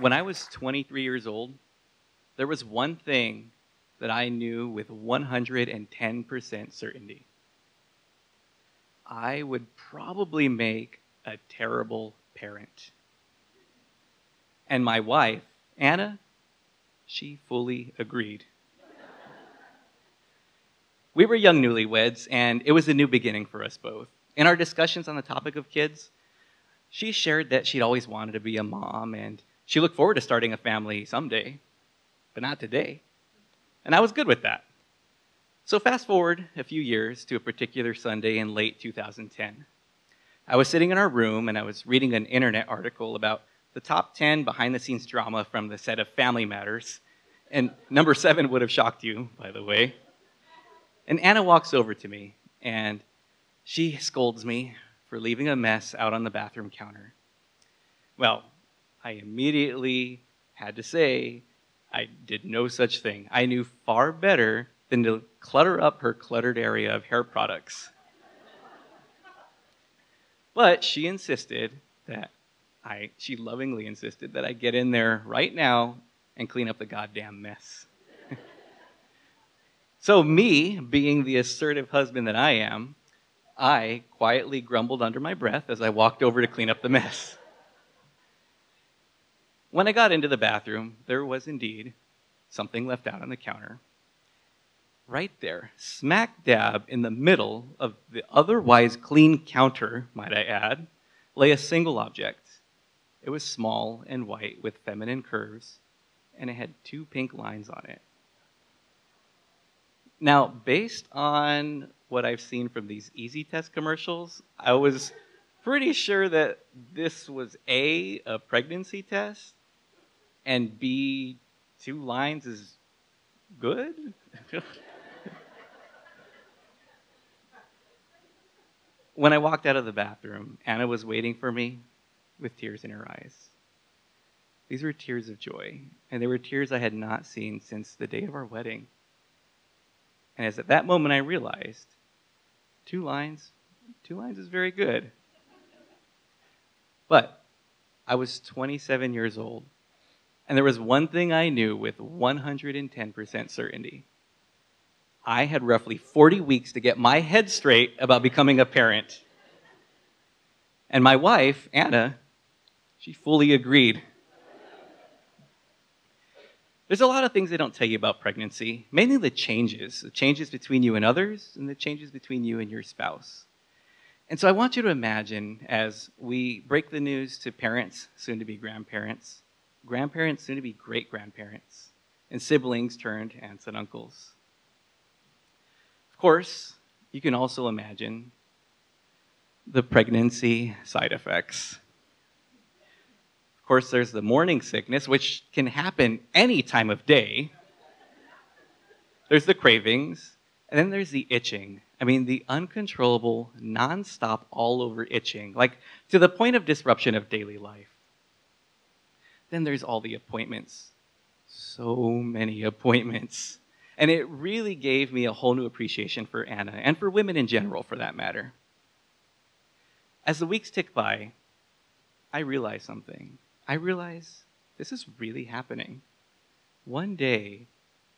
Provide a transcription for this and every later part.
When I was 23 years old, there was one thing that I knew with 110% certainty. I would probably make a terrible parent. And my wife, Anna, she fully agreed. We were young newlyweds, and it was a new beginning for us both. In our discussions on the topic of kids, she shared that she'd always wanted to be a mom, and she looked forward to starting a family someday, but not today. And I was good with that. So fast forward a few years to a particular Sunday in late 2010. I was sitting in our room, and I was reading an internet article about the top 10 behind-the-scenes drama from the set of Family Matters, and number 7 would have shocked you, by the way. And Anna walks over to me, and she scolds me for leaving a mess out on the bathroom counter. Well, I immediately had to say I did no such thing. I knew far better than to clutter up her cluttered area of hair products. But she insisted that she lovingly insisted that I get in there right now and clean up the goddamn mess. So me, being the assertive husband that I am, I quietly grumbled under my breath as I walked over to clean up the mess. When I got into the bathroom, there was indeed something left out on the counter. Right there, smack dab in the middle of the otherwise clean counter, might I add, lay a single object. It was small and white with feminine curves, and it had 2 pink lines on it. Now, based on what I've seen from these Easy Test commercials, I was pretty sure that this was A, a pregnancy test, and B, 2 lines is good? When I walked out of the bathroom, Anna was waiting for me with tears in her eyes. These were tears of joy, and they were tears I had not seen since the day of our wedding. And as at that moment I realized, 2 lines is very good. But I was 27 years old, and there was one thing I knew with 110% certainty. I had roughly 40 weeks to get my head straight about becoming a parent. And my wife, Anna, she fully agreed. There's a lot of things they don't tell you about pregnancy, mainly the changes between you and others, and the changes between you and your spouse. And so I want you to imagine, as we break the news to parents, soon-to-be grandparents, grandparents, soon-to-be great-grandparents, and siblings turned aunts and uncles. Of course, you can also imagine the pregnancy side effects. Of course, there's the morning sickness, which can happen any time of day. There's the cravings, and then there's the itching. I mean, the uncontrollable, nonstop, all-over itching, like to the point of disruption of daily life. Then there's all the appointments. So many appointments. And it really gave me a whole new appreciation for Anna, and for women in general, for that matter. As the weeks tick by, I realized something. I realize this is really happening. One day,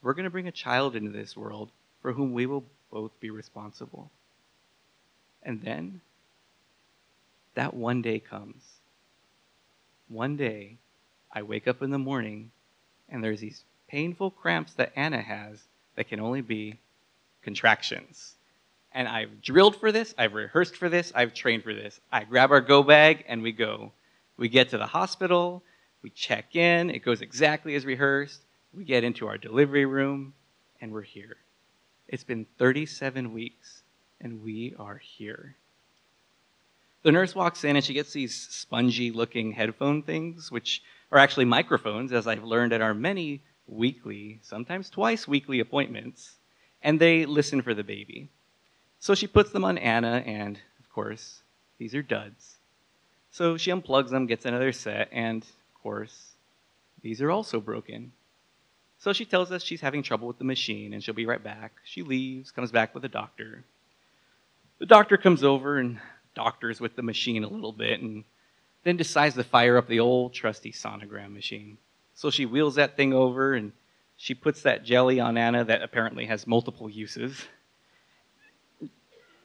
we're going to bring a child into this world for whom we will both be responsible. And then, that one day comes. One day, I wake up in the morning, and there's these painful cramps that Anna has that can only be contractions. And I've drilled for this, I've rehearsed for this, I've trained for this. I grab our go bag, and we go. We get to the hospital, we check in, it goes exactly as rehearsed, we get into our delivery room, and we're here. It's been 37 weeks, and we are here. The nurse walks in, and she gets these spongy-looking headphone things, which are actually microphones, as I've learned at our many weekly, sometimes twice-weekly appointments, and they listen for the baby. So she puts them on Anna, and, of course, these are duds. So she unplugs them, gets another set, and, of course, these are also broken. So she tells us she's having trouble with the machine, and she'll be right back. She leaves, comes back with a doctor. The doctor comes over and doctors with the machine a little bit, and then decides to fire up the old trusty sonogram machine. So she wheels that thing over and she puts that jelly on Anna that apparently has multiple uses.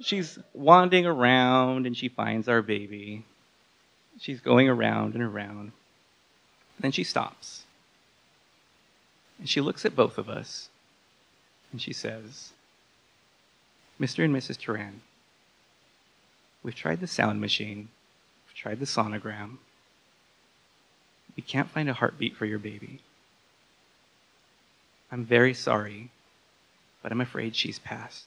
She's wandering around and she finds our baby. She's going around and around. Then she stops. And she looks at both of us and she says, Mr. and Mrs. Teran, we've tried the sound machine, we've tried the sonogram. We can't find a heartbeat for your baby. I'm very sorry, but I'm afraid she's passed.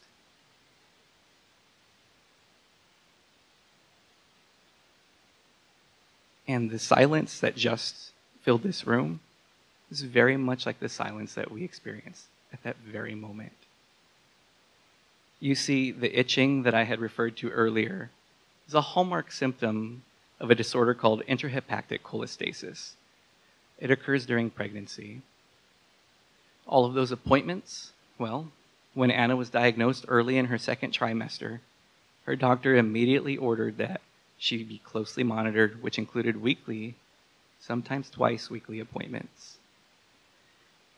And the silence that just filled this room is very much like the silence that we experienced at that very moment. You see, the itching that I had referred to earlier is a hallmark symptom of a disorder called intrahepatic cholestasis. It occurs during pregnancy. All of those appointments, well, when Anna was diagnosed early in her second trimester, her doctor immediately ordered that she be closely monitored, which included weekly, sometimes twice weekly appointments.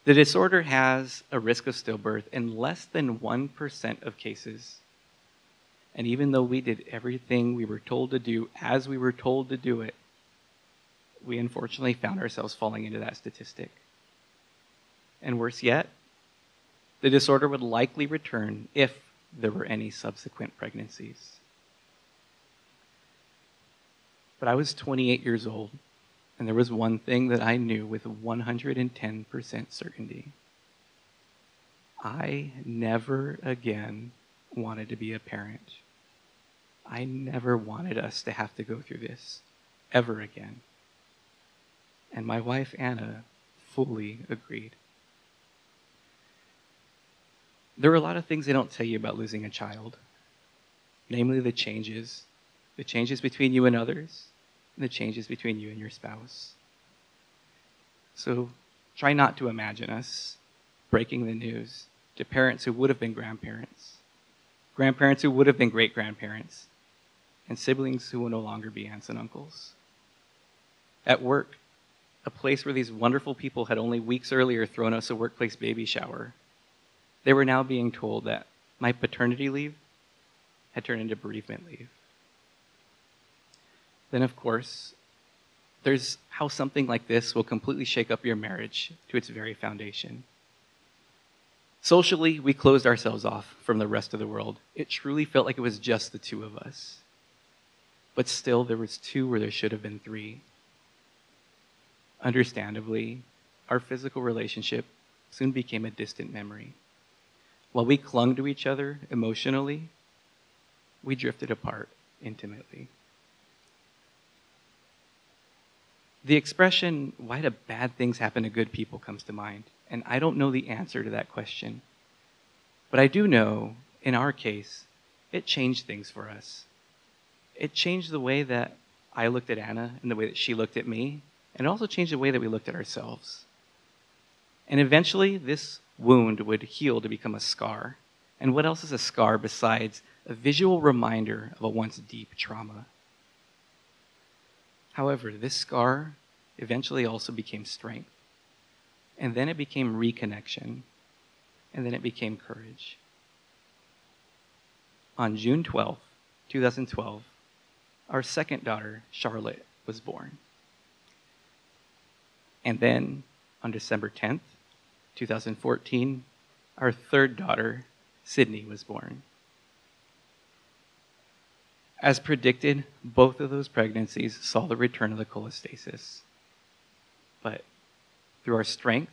The disorder has a risk of stillbirth in less than 1% of cases. And even though we did everything we were told to do as we were told to do it, we unfortunately found ourselves falling into that statistic. And worse yet, the disorder would likely return if there were any subsequent pregnancies. But I was 28 years old, and there was one thing that I knew with 110% certainty. I never again wanted to be a parent. I never wanted us to have to go through this, ever again. And my wife, Anna, fully agreed. There are a lot of things they don't tell you about losing a child, namely the changes between you and others, and the changes between you and your spouse. So try not to imagine us breaking the news to parents who would have been grandparents, grandparents who would have been great-grandparents, and siblings who will no longer be aunts and uncles. At work, a place where these wonderful people had only weeks earlier thrown us a workplace baby shower, they were now being told that my paternity leave had turned into bereavement leave. Then, of course, there's how something like this will completely shake up your marriage to its very foundation. Socially, we closed ourselves off from the rest of the world. It truly felt like it was just the two of us. But still, there was two where there should have been three. Understandably, our physical relationship soon became a distant memory. While we clung to each other emotionally, we drifted apart intimately. The expression, why do bad things happen to good people, comes to mind. And I don't know the answer to that question. But I do know, in our case, it changed things for us. It changed the way that I looked at Anna and the way that she looked at me. And it also changed the way that we looked at ourselves. And eventually, this wound would heal to become a scar. And what else is a scar besides a visual reminder of a once deep trauma? However, this scar eventually also became strength. And then it became reconnection. And then it became courage. On June 12, 2012, our second daughter, Charlotte, was born. And then, on December 10, 2014, our third daughter, Sydney, was born. As predicted, both of those pregnancies saw the return of the cholestasis. But through our strength,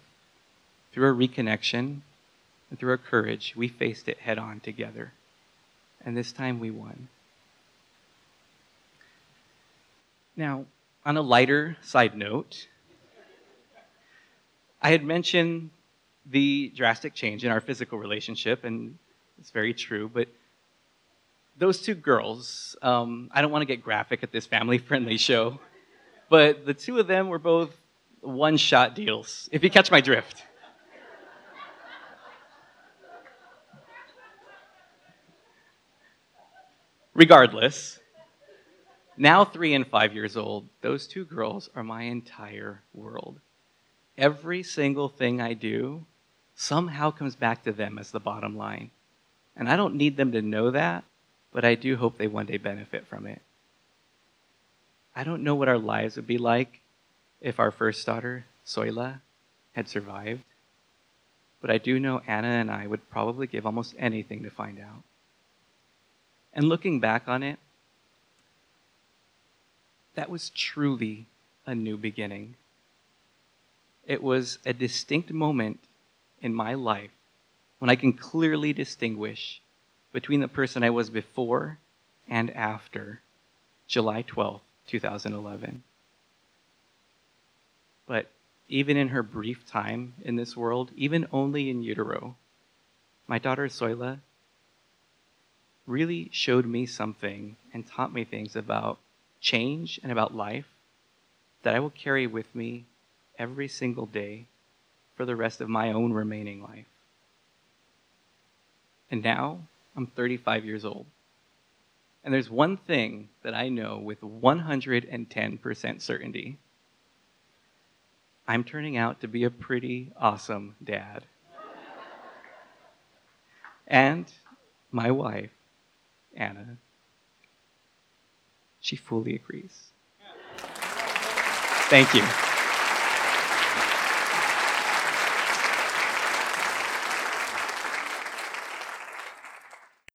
through our reconnection, and through our courage, we faced it head-on together. And this time we won. Now, on a lighter side note, I had mentioned the drastic change in our physical relationship, and it's very true, but those two girls, I don't want to get graphic at this family-friendly show, but the two of them were both one-shot deals, if you catch my drift. Regardless, Now 3 and 5 years old, those two girls are my entire world. Every single thing I do somehow comes back to them as the bottom line. And I don't need them to know that, but I do hope they one day benefit from it. I don't know what our lives would be like if our first daughter, Soyla, had survived. But I do know Anna and I would probably give almost anything to find out. And looking back on it, that was truly a new beginning. It was a distinct moment in my life when I can clearly distinguish between the person I was before and after July 12th, 2011. But even in her brief time in this world, even only in utero, my daughter Soyla really showed me something and taught me things about change and about life that I will carry with me every single day for the rest of my own remaining life. And now I'm 35 years old. And there's one thing that I know with 110% certainty. I'm turning out to be a pretty awesome dad. And my wife, Anna, she fully agrees. Thank you.